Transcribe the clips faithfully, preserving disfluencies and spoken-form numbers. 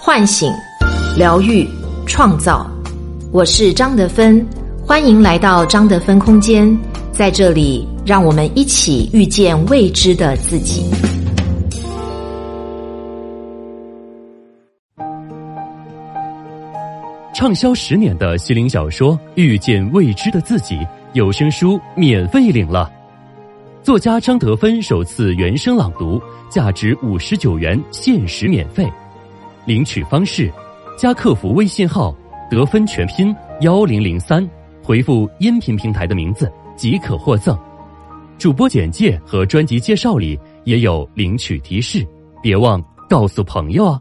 唤醒、疗愈、创造。我是张德芬，欢迎来到张德芬空间，在这里让我们一起遇见未知的自己。畅销十年的心灵小说《遇见未知的自己》有声书免费领了，作家张德芬首次原声朗读，价值五十九元，限时免费。领取方式：加客服微信号德芬全拼一零零三，回复音频平台的名字即可获赠。主播简介和专辑介绍里也有领取提示，别忘告诉朋友啊。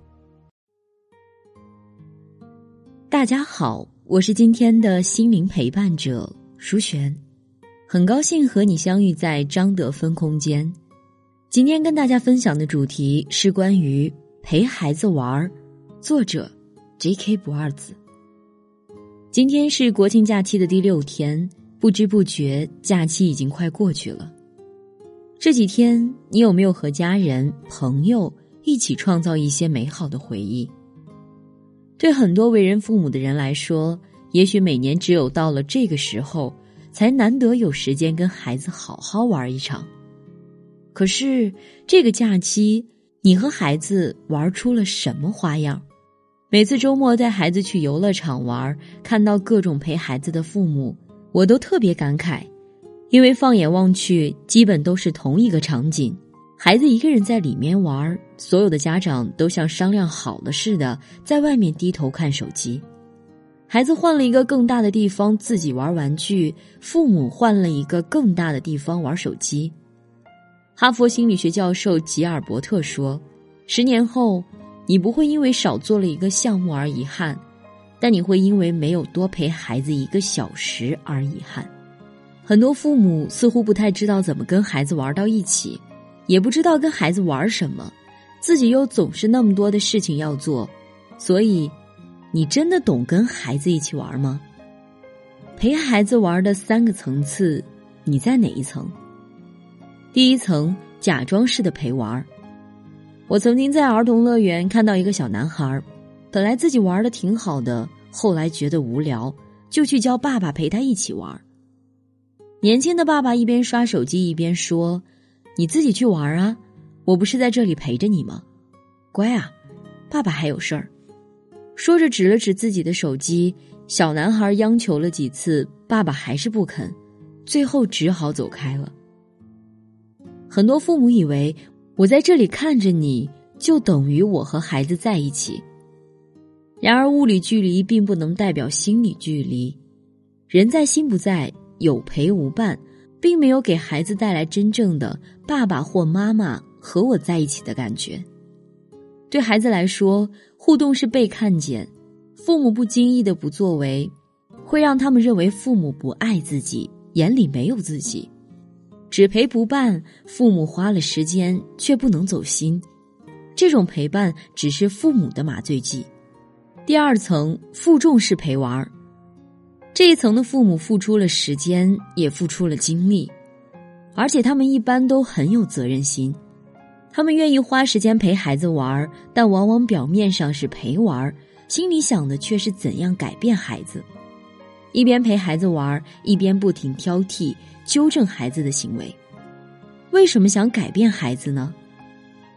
大家好，我是今天的心灵陪伴者舒璇，很高兴和你相遇在张德芬空间。今天跟大家分享的主题是关于陪孩子玩，作者 J K 不二子。今天是国庆假期的第六天，不知不觉假期已经快过去了。这几天你有没有和家人朋友一起创造一些美好的回忆？对很多为人父母的人来说，也许每年只有到了这个时候才难得有时间跟孩子好好玩一场。可是这个假期你和孩子玩出了什么花样？每次周末带孩子去游乐场玩，看到各种陪孩子的父母，我都特别感慨，因为放眼望去，基本都是同一个场景。孩子一个人在里面玩，所有的家长都像商量好了似的，在外面低头看手机。孩子换了一个更大的地方自己玩玩具，父母换了一个更大的地方玩手机。哈佛心理学教授吉尔伯特说，十年后你不会因为少做了一个项目而遗憾，但你会因为没有多陪孩子一个小时而遗憾。很多父母似乎不太知道怎么跟孩子玩到一起，也不知道跟孩子玩什么，自己又总是那么多的事情要做，所以你真的懂跟孩子一起玩吗？陪孩子玩的三个层次，你在哪一层？第一层，假装式的陪玩。我曾经在儿童乐园看到一个小男孩，本来自己玩的挺好的，后来觉得无聊，就去叫爸爸陪他一起玩。年轻的爸爸一边刷手机一边说，你自己去玩啊，我不是在这里陪着你吗？乖啊，爸爸还有事儿。说着指了指自己的手机，小男孩央求了几次，爸爸还是不肯，最后只好走开了。很多父母以为我在这里看着你就等于我和孩子在一起，然而物理距离并不能代表心理距离，人在心不在，有陪无伴，并没有给孩子带来真正的爸爸或妈妈和我在一起的感觉。对孩子来说，互动是被看见，父母不经意的不作为会让他们认为父母不爱自己，眼里没有自己。只陪不伴，父母花了时间却不能走心，这种陪伴只是父母的麻醉剂。第二层，负重式陪玩。这一层的父母付出了时间，也付出了精力，而且他们一般都很有责任心，他们愿意花时间陪孩子玩，但往往表面上是陪玩，心里想的却是怎样改变孩子。一边陪孩子玩，一边不停挑剔纠正孩子的行为。为什么想改变孩子呢？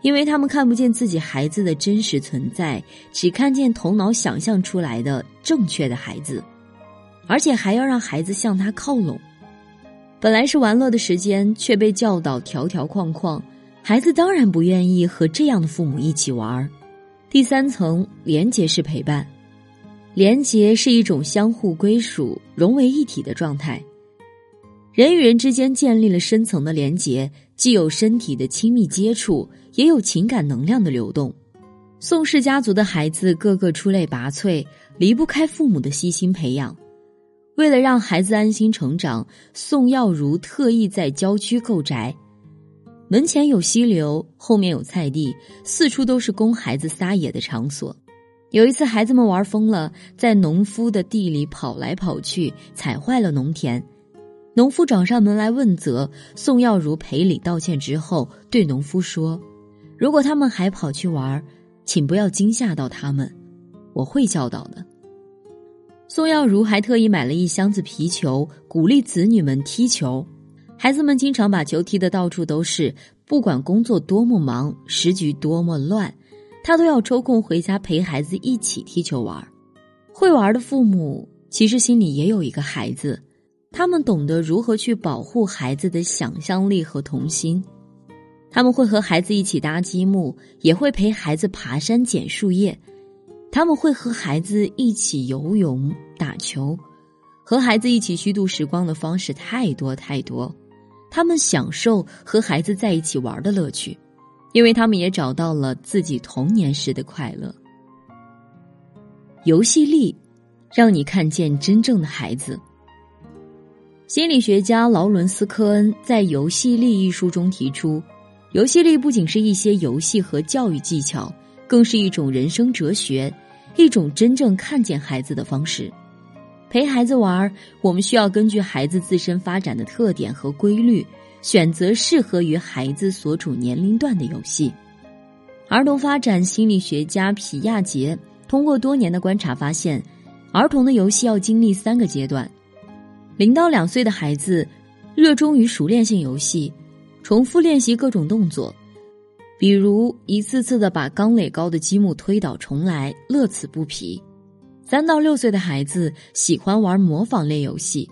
因为他们看不见自己孩子的真实存在，只看见头脑想象出来的正确的孩子，而且还要让孩子向他靠拢。本来是玩乐的时间，却被教导条条框框，孩子当然不愿意和这样的父母一起玩。第三层，连结式陪伴。连结是一种相互归属、融为一体的状态，人与人之间建立了深层的连结，既有身体的亲密接触，也有情感能量的流动。宋氏家族的孩子个个出类拔萃，离不开父母的悉心培养。为了让孩子安心成长，宋耀如特意在郊区购宅，门前有溪流，后面有菜地，四处都是供孩子撒野的场所。有一次孩子们玩疯了，在农夫的地里跑来跑去，踩坏了农田。农夫找上门来问责，宋耀如赔礼道歉之后对农夫说，如果他们还跑去玩，请不要惊吓到他们，我会教导的。宋耀如还特意买了一箱子皮球，鼓励子女们踢球。孩子们经常把球踢得到处都是，不管工作多么忙，时局多么乱，他都要抽空回家陪孩子一起踢球玩。会玩的父母其实心里也有一个孩子，他们懂得如何去保护孩子的想象力和童心。他们会和孩子一起搭积木，也会陪孩子爬山捡树叶。他们会和孩子一起游泳、打球，和孩子一起虚度时光的方式太多太多。他们享受和孩子在一起玩的乐趣，因为他们也找到了自己童年时的快乐。游戏力让你看见真正的孩子。心理学家劳伦斯·科恩在《游戏力》一书中提出，游戏力不仅是一些游戏和教育技巧，更是一种人生哲学，一种真正看见孩子的方式。陪孩子玩，我们需要根据孩子自身发展的特点和规律，选择适合于孩子所处年龄段的游戏。儿童发展心理学家皮亚杰通过多年的观察发现，儿童的游戏要经历三个阶段。零到两岁的孩子热衷于熟练性游戏，重复练习各种动作，比如一次次地把钢垒高的积木推倒重来，乐此不疲。三到六岁的孩子喜欢玩模仿类游戏，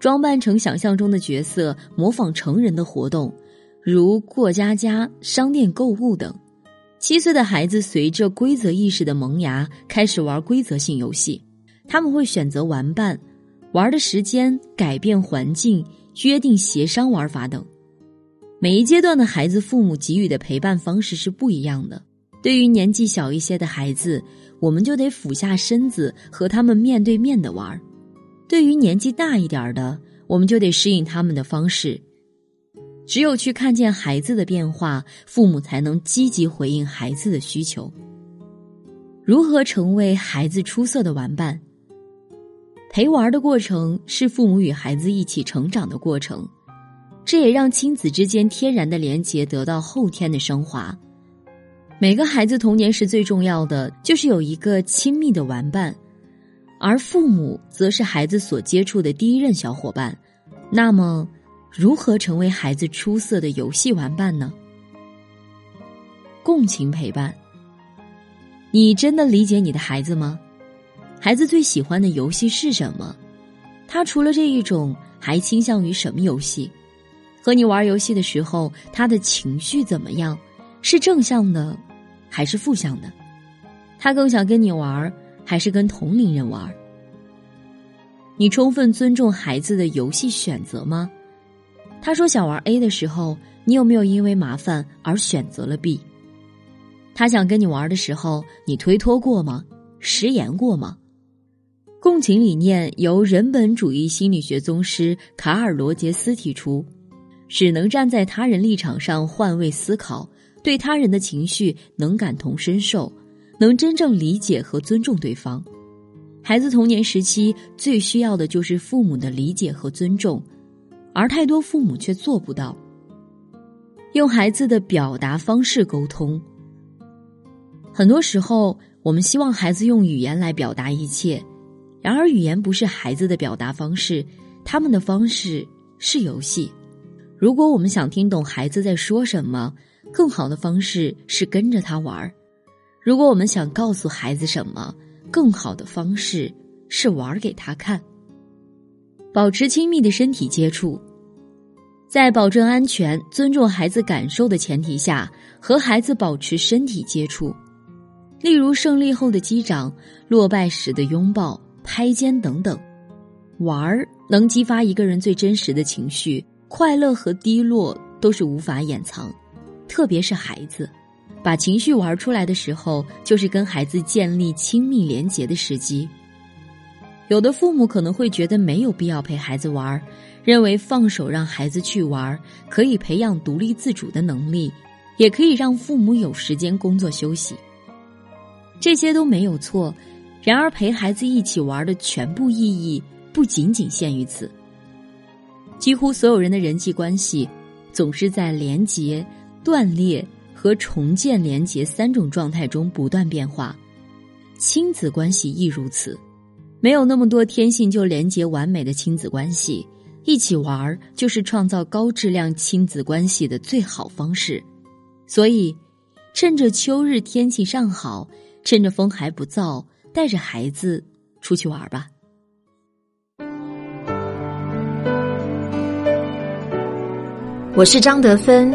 装扮成想象中的角色，模仿成人的活动，如过家家、商店购物等。七岁的孩子随着规则意识的萌芽，开始玩规则性游戏。他们会选择玩伴，玩的时间，改变环境，约定协商玩法等。每一阶段的孩子，父母给予的陪伴方式是不一样的。对于年纪小一些的孩子，我们就得俯下身子和他们面对面的玩；对于年纪大一点的，我们就得适应他们的方式。只有去看见孩子的变化，父母才能积极回应孩子的需求。如何成为孩子出色的玩伴？陪玩的过程是父母与孩子一起成长的过程，这也让亲子之间天然的连结得到后天的升华。每个孩子童年时最重要的就是有一个亲密的玩伴，而父母则是孩子所接触的第一任小伙伴。那么，如何成为孩子出色的游戏玩伴呢？共情陪伴。你真的理解你的孩子吗？孩子最喜欢的游戏是什么？他除了这一种，还倾向于什么游戏？和你玩游戏的时候，他的情绪怎么样？是正向的，还是负向的？他更想跟你玩，还是跟同龄人玩？你充分尊重孩子的游戏选择吗？他说想玩 A 的时候，你有没有因为麻烦而选择了 B？ 他想跟你玩的时候，你推脱过吗？食言过吗？共情理念由人本主义心理学宗师卡尔·罗杰斯提出，只能站在他人立场上换位思考，对他人的情绪能感同身受，能真正理解和尊重对方。孩子童年时期最需要的就是父母的理解和尊重，而太多父母却做不到。用孩子的表达方式沟通。很多时候，我们希望孩子用语言来表达一切，然而语言不是孩子的表达方式，他们的方式是游戏。如果我们想听懂孩子在说什么，更好的方式是跟着他玩。如果我们想告诉孩子什么，更好的方式是玩给他看。保持亲密的身体接触。在保证安全、尊重孩子感受的前提下，和孩子保持身体接触，例如胜利后的击掌、落败时的拥抱、拍肩等等。玩能激发一个人最真实的情绪，快乐和低落都是无法掩藏，特别是孩子。把情绪玩出来的时候，就是跟孩子建立亲密连结的时机。有的父母可能会觉得没有必要陪孩子玩，认为放手让孩子去玩，可以培养独立自主的能力，也可以让父母有时间工作休息。这些都没有错，然而陪孩子一起玩的全部意义不仅仅限于此。几乎所有人的人际关系总是在连结、断裂和重建连结三种状态中不断变化，亲子关系亦如此。没有那么多天性就连结完美的亲子关系，一起玩就是创造高质量亲子关系的最好方式。所以趁着秋日天气尚好，趁着风还不燥，带着孩子出去玩吧。我是张德芬，